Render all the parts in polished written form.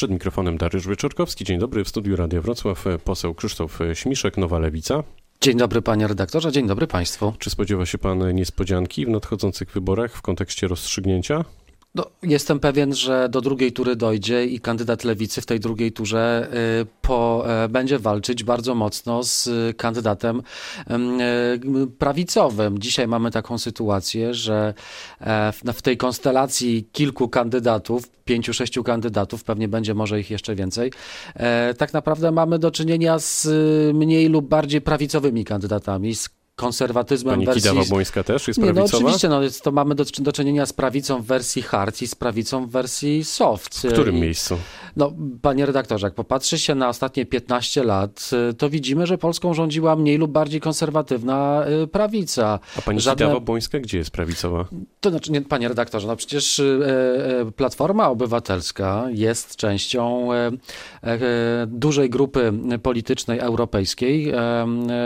Przed mikrofonem Dariusz Wieczórkowski. Dzień dobry. W studiu Radia Wrocław poseł Krzysztof Śmiszek, Nowa Lewica. Dzień dobry panie redaktorze, dzień dobry państwu. Czy spodziewa się pan niespodzianki w nadchodzących wyborach w kontekście rozstrzygnięcia? No, jestem pewien, że do drugiej tury dojdzie i kandydat lewicy w tej drugiej turze będzie walczyć bardzo mocno z kandydatem prawicowym. Dzisiaj mamy taką sytuację, że w tej konstelacji kilku kandydatów, 5-6 kandydatów, pewnie będzie może ich jeszcze więcej, tak naprawdę mamy do czynienia z mniej lub bardziej prawicowymi kandydatami, z konserwatyzmem Pani wersji... Kida Wobłońska też jest prawicowa? No oczywiście, to mamy do czynienia z prawicą w wersji hard i z prawicą w wersji soft. W którym miejscu? No, panie redaktorze, jak popatrzy się na ostatnie 15 lat, to widzimy, że Polską rządziła mniej lub bardziej konserwatywna prawica. A pani Kida Wobłońska gdzie jest prawicowa? To znaczy, nie, panie redaktorze, no przecież Platforma Obywatelska jest częścią dużej grupy politycznej europejskiej,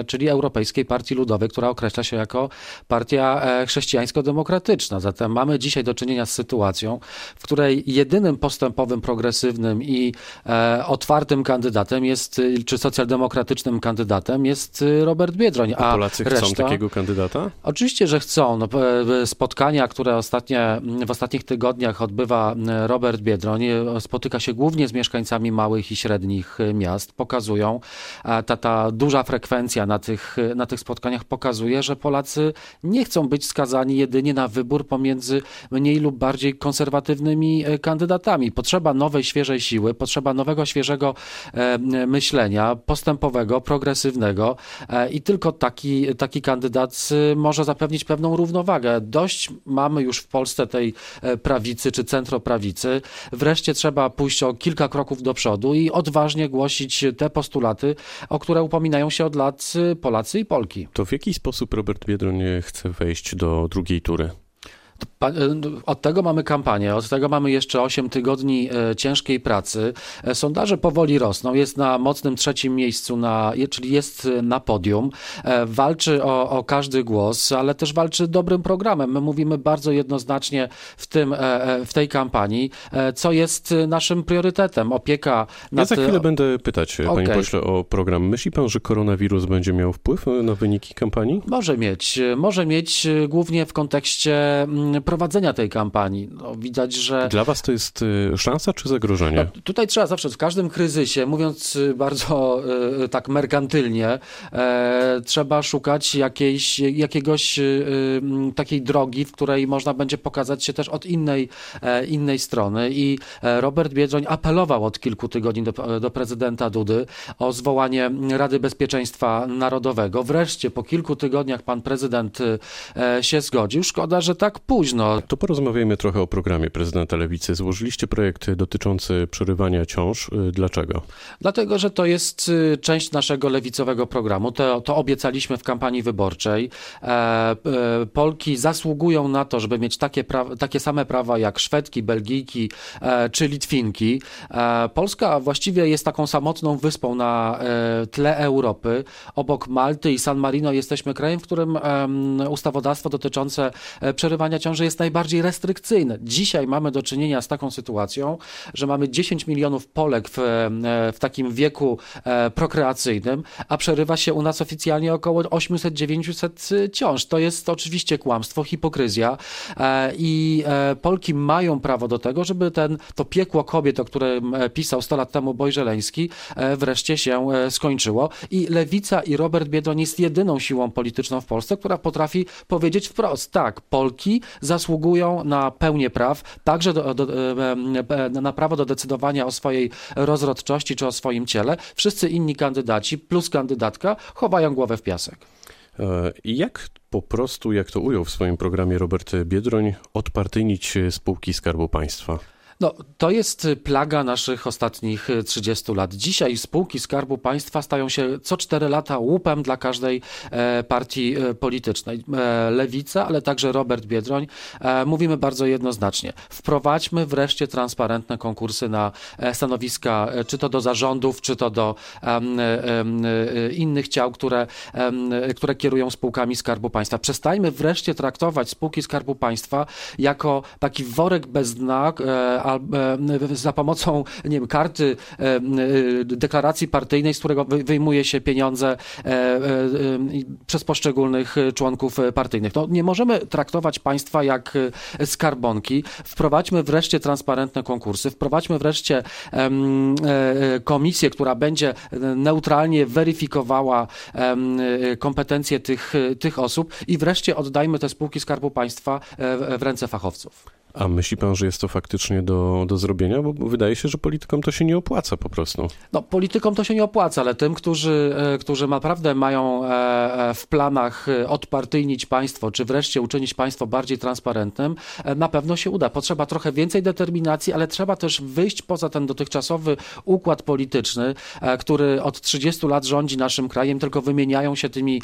czyli Europejskiej Partii Ludowej, która określa się jako partia chrześcijańsko-demokratyczna. Zatem mamy dzisiaj do czynienia z sytuacją, w której jedynym postępowym, progresywnym i otwartym kandydatem jest, czy socjaldemokratycznym kandydatem jest Robert Biedroń. A Polacy chcą takiego kandydata? Oczywiście, że chcą. No, spotkania, które w ostatnich tygodniach odbywa Robert Biedroń, spotyka się głównie z mieszkańcami małych i średnich miast. Pokazują, ta duża frekwencja na tych spotkaniach pokazuje, że Polacy nie chcą być skazani jedynie na wybór pomiędzy mniej lub bardziej konserwatywnymi kandydatami. Potrzeba nowej, świeżej siły, potrzeba nowego, świeżego myślenia, postępowego, progresywnego i tylko taki kandydat może zapewnić pewną równowagę. Dość mamy już w Polsce tej prawicy czy centroprawicy. Wreszcie trzeba pójść o kilka kroków do przodu i odważnie głosić te postulaty, o które upominają się od lat Polacy i Polki. To w jaki sposób Robert Biedroń chce wejść do drugiej tury? Od tego mamy kampanię, od tego mamy jeszcze 8 tygodni ciężkiej pracy. Sondaże powoli rosną, jest na mocnym trzecim miejscu, czyli jest na podium. Walczy o każdy głos, ale też walczy dobrym programem. My mówimy bardzo jednoznacznie w tej kampanii, co jest naszym priorytetem. Opieka nad... Ja za chwilę będę pytać, panie pośle, o program. Myśli pan, że koronawirus będzie miał wpływ na wyniki kampanii? Może mieć głównie w kontekście prowadzenia tej kampanii. No, widać, że... Dla was to jest szansa czy zagrożenie? No, tutaj trzeba zawsze w każdym kryzysie, mówiąc bardzo tak merkantylnie, trzeba szukać jakiegoś takiej drogi, w której można będzie pokazać się też od innej strony i Robert Biedroń apelował od kilku tygodni do prezydenta Dudy o zwołanie Rady Bezpieczeństwa Narodowego. Wreszcie po kilku tygodniach pan prezydent się zgodził. Szkoda, że tak późno. To porozmawiajmy trochę o programie prezydenta Lewicy. Złożyliście projekt dotyczący przerywania ciąż. Dlaczego? Dlatego, że to jest część naszego lewicowego programu. To obiecaliśmy w kampanii wyborczej. Polki zasługują na to, żeby mieć takie same prawa jak Szwedki, Belgijki czy Litwinki. Polska właściwie jest taką samotną wyspą na tle Europy. Obok Malty i San Marino jesteśmy krajem, w którym ustawodawstwo dotyczące przerywania ciąży jest najbardziej restrykcyjne. Dzisiaj mamy do czynienia z taką sytuacją, że mamy 10 milionów Polek w takim wieku prokreacyjnym, a przerywa się u nas oficjalnie około 800-900 ciąż. To jest oczywiście kłamstwo, hipokryzja i Polki mają prawo do tego, żeby to piekło kobiet, o którym pisał 100 lat temu Boj Żeleński, wreszcie się skończyło. I Lewica i Robert Biedroń jest jedyną siłą polityczną w Polsce, która potrafi powiedzieć wprost, tak, Polki zasługują na pełnię praw, także na prawo do decydowania o swojej rozrodczości czy o swoim ciele. Wszyscy inni kandydaci plus kandydatka chowają głowę w piasek. Jak po prostu, jak to ujął w swoim programie Robert Biedroń, odpartyjnić spółki Skarbu Państwa? No, to jest plaga naszych ostatnich 30 lat. Dzisiaj spółki Skarbu Państwa stają się co 4 lata łupem dla każdej partii politycznej. Lewica, ale także Robert Biedroń. Mówimy bardzo jednoznacznie. Wprowadźmy wreszcie transparentne konkursy na stanowiska, czy to do zarządów, czy to do innych ciał, które kierują spółkami Skarbu Państwa. Przestańmy wreszcie traktować spółki Skarbu Państwa jako taki worek bez dna, za pomocą, nie wiem, karty deklaracji partyjnej, z którego wyjmuje się pieniądze przez poszczególnych członków partyjnych. No, nie możemy traktować państwa jak skarbonki. Wprowadźmy wreszcie transparentne konkursy, wprowadźmy wreszcie komisję, która będzie neutralnie weryfikowała kompetencje tych osób i wreszcie oddajmy te spółki Skarbu Państwa w ręce fachowców. A myśli pan, że jest to faktycznie do zrobienia? Bo wydaje się, że politykom to się nie opłaca po prostu. No, politykom to się nie opłaca, ale tym, którzy naprawdę mają w planach odpartyjnić państwo, czy wreszcie uczynić państwo bardziej transparentnym, na pewno się uda. Potrzeba trochę więcej determinacji, ale trzeba też wyjść poza ten dotychczasowy układ polityczny, który od 30 lat rządzi naszym krajem, tylko wymieniają się tymi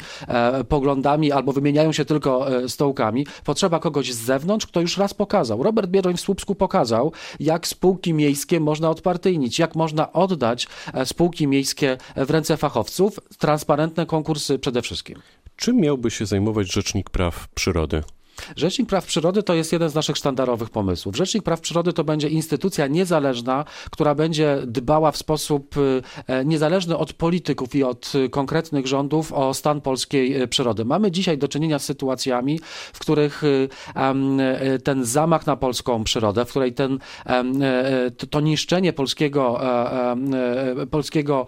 poglądami albo wymieniają się tylko stołkami. Potrzeba kogoś z zewnątrz, kto już raz pokazał. Robert Biedroń w Słupsku pokazał, jak spółki miejskie można odpartyjnić, jak można oddać spółki miejskie w ręce fachowców, transparentne konkursy przede wszystkim. Czym miałby się zajmować Rzecznik Praw Przyrody? Rzecznik Praw Przyrody to jest jeden z naszych sztandarowych pomysłów. Rzecznik Praw Przyrody to będzie instytucja niezależna, która będzie dbała w sposób niezależny od polityków i od konkretnych rządów o stan polskiej przyrody. Mamy dzisiaj do czynienia z sytuacjami, w których ten zamach na polską przyrodę, w której to niszczenie polskiego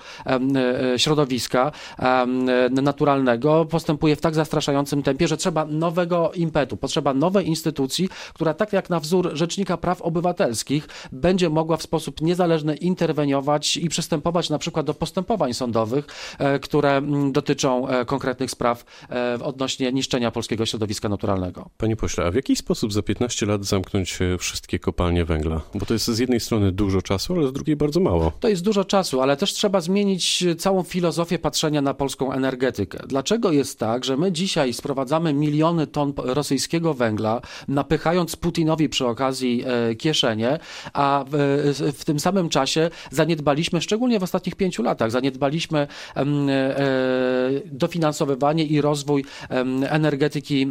środowiska naturalnego postępuje w tak zastraszającym tempie, że trzeba nowego impetu. Potrzeba nowej instytucji, która tak jak na wzór Rzecznika Praw Obywatelskich będzie mogła w sposób niezależny interweniować i przystępować na przykład do postępowań sądowych, które dotyczą konkretnych spraw odnośnie niszczenia polskiego środowiska naturalnego. Panie pośle, a w jaki sposób za 15 lat zamknąć wszystkie kopalnie węgla? Bo to jest z jednej strony dużo czasu, ale z drugiej bardzo mało. To jest dużo czasu, ale też trzeba zmienić całą filozofię patrzenia na polską energetykę. Dlaczego jest tak, że my dzisiaj sprowadzamy miliony ton rosyjskiego węgla, napychając Putinowi przy okazji kieszenie, a w tym samym czasie zaniedbaliśmy, szczególnie w ostatnich 5 latach, zaniedbaliśmy dofinansowywanie i rozwój energetyki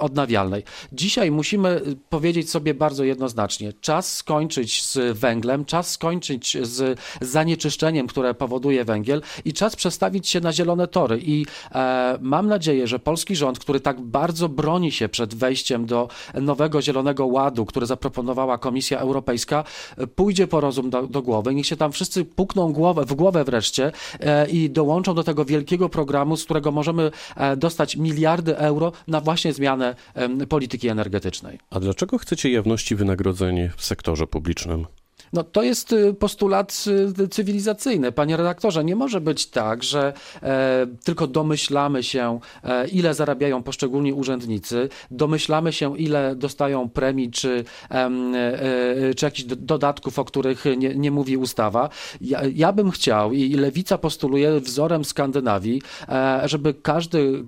odnawialnej. Dzisiaj musimy powiedzieć sobie bardzo jednoznacznie, czas skończyć z węglem, czas skończyć z zanieczyszczeniem, które powoduje węgiel i czas przestawić się na zielone tory. I mam nadzieję, że polski rząd, który tak bardzo broni się przed wejściem do nowego Zielonego Ładu, który zaproponowała Komisja Europejska, pójdzie po rozum do głowy. Niech się tam wszyscy pukną w głowę wreszcie i dołączą do tego wielkiego programu, z którego możemy dostać miliardy euro na właśnie zmianę polityki energetycznej. A dlaczego chcecie jawności wynagrodzeń w sektorze publicznym? No, to jest postulat cywilizacyjny. Panie redaktorze, nie może być tak, że tylko domyślamy się, ile zarabiają poszczególni urzędnicy, domyślamy się, ile dostają premii czy jakichś dodatków, o których nie mówi ustawa. Ja bym chciał i Lewica postuluje wzorem Skandynawii, żeby każdy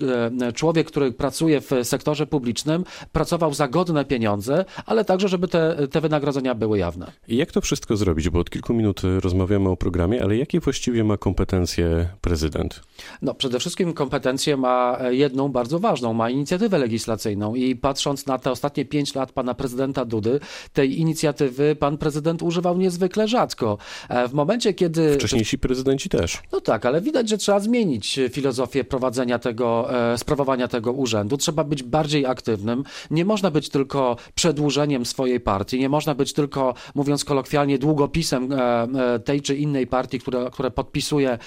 człowiek, który pracuje w sektorze publicznym, pracował za godne pieniądze, ale także, żeby te wynagrodzenia były jawne. I jak to wszystko zrobić, bo od kilku minut rozmawiamy o programie, ale jakie właściwie ma kompetencje prezydent? No, przede wszystkim kompetencje ma jedną bardzo ważną, ma inicjatywę legislacyjną i patrząc na te ostatnie 5 lat pana prezydenta Dudy, tej inicjatywy pan prezydent używał niezwykle rzadko. W momencie, kiedy... Wcześniejsi prezydenci też. No tak, ale widać, że trzeba zmienić filozofię prowadzenia sprawowania tego urzędu. Trzeba być bardziej aktywnym. Nie można być tylko przedłużeniem swojej partii, nie można być tylko, mówiąc kolokwialnie, długopisem tej czy innej partii, które podpisuje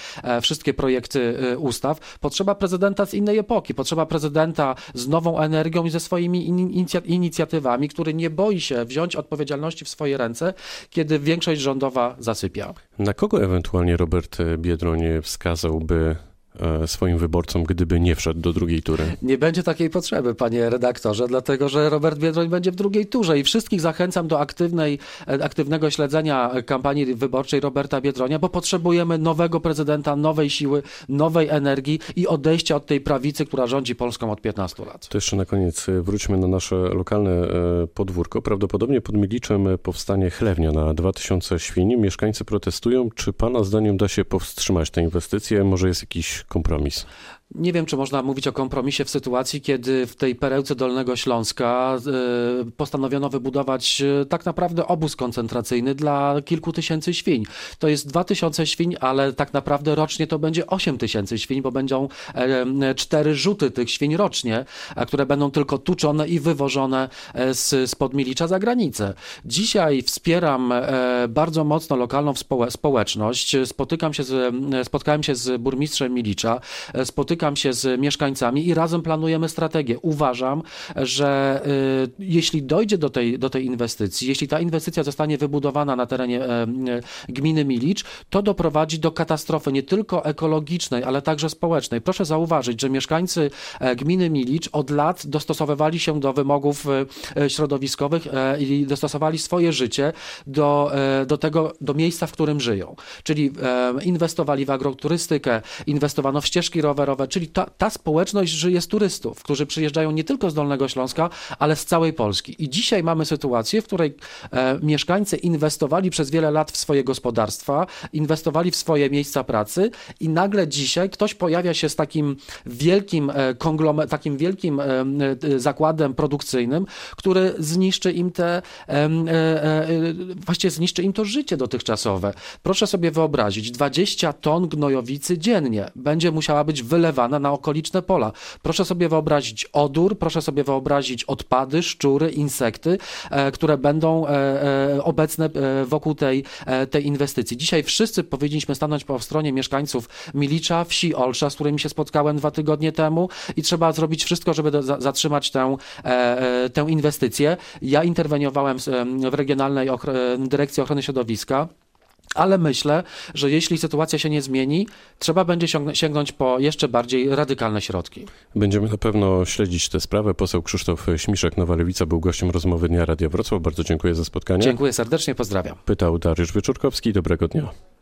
wszystkie projekty ustaw. Potrzeba prezydenta z innej epoki, potrzeba prezydenta z nową energią i ze swoimi inicjatywami, który nie boi się wziąć odpowiedzialności w swoje ręce, kiedy większość rządowa zasypia. Na kogo ewentualnie Robert Biedroń wskazałby swoim wyborcom, gdyby nie wszedł do drugiej tury? Nie będzie takiej potrzeby, panie redaktorze, dlatego że Robert Biedroń będzie w drugiej turze i wszystkich zachęcam do aktywnego śledzenia kampanii wyborczej Roberta Biedronia, bo potrzebujemy nowego prezydenta, nowej siły, nowej energii i odejścia od tej prawicy, która rządzi Polską od 15 lat. To jeszcze na koniec wróćmy na nasze lokalne podwórko. Prawdopodobnie pod Miliczem powstanie chlewnia na 2000 świń. Mieszkańcy protestują. Czy pana zdaniem da się powstrzymać tę inwestycję? Może jest jakiś kompromis? Nie wiem, czy można mówić o kompromisie w sytuacji, kiedy w tej perełce Dolnego Śląska postanowiono wybudować tak naprawdę obóz koncentracyjny dla kilku tysięcy świń. To jest 2000 świń, ale tak naprawdę rocznie to będzie 8000 świń, bo będą 4 rzuty tych świń rocznie, które będą tylko tuczone i wywożone spod Milicza za granicę. Dzisiaj wspieram bardzo mocno lokalną społeczność. Spotkałem się z burmistrzem Milicza, spotykam się z mieszkańcami i razem planujemy strategię. Uważam, że jeśli dojdzie do tej inwestycji, jeśli ta inwestycja zostanie wybudowana na terenie gminy Milicz, to doprowadzi do katastrofy nie tylko ekologicznej, ale także społecznej. Proszę zauważyć, że mieszkańcy gminy Milicz od lat dostosowywali się do wymogów środowiskowych i dostosowali swoje życie do miejsca, w którym żyją. Czyli inwestowali w agroturystykę, inwestowano w ścieżki rowerowe, czyli ta społeczność żyje z turystów, którzy przyjeżdżają nie tylko z Dolnego Śląska, ale z całej Polski. I dzisiaj mamy sytuację, w której mieszkańcy inwestowali przez wiele lat w swoje gospodarstwa, inwestowali w swoje miejsca pracy i nagle dzisiaj ktoś pojawia się z takim wielkim zakładem produkcyjnym, który zniszczy im to życie dotychczasowe. Proszę sobie wyobrazić, 20 ton gnojowicy dziennie będzie musiała być wylewana na okoliczne pola. Proszę sobie wyobrazić odór, proszę sobie wyobrazić odpady, szczury, insekty, które będą obecne wokół tej inwestycji. Dzisiaj wszyscy powinniśmy stanąć po stronie mieszkańców Milicza, wsi Olsza, z którymi się spotkałem 2 tygodnie temu i trzeba zrobić wszystko, żeby zatrzymać tę inwestycję. Ja interweniowałem w Regionalnej Dyrekcji Ochrony Środowiska, ale myślę, że jeśli sytuacja się nie zmieni, trzeba będzie sięgnąć po jeszcze bardziej radykalne środki. Będziemy na pewno śledzić tę sprawę. Poseł Krzysztof Śmiszek, Nowa Lewica, był gościem rozmowy Dnia Radia Wrocław. Bardzo dziękuję za spotkanie. Dziękuję serdecznie, pozdrawiam. Pytał Dariusz Wieczórkowski. Dobrego dnia.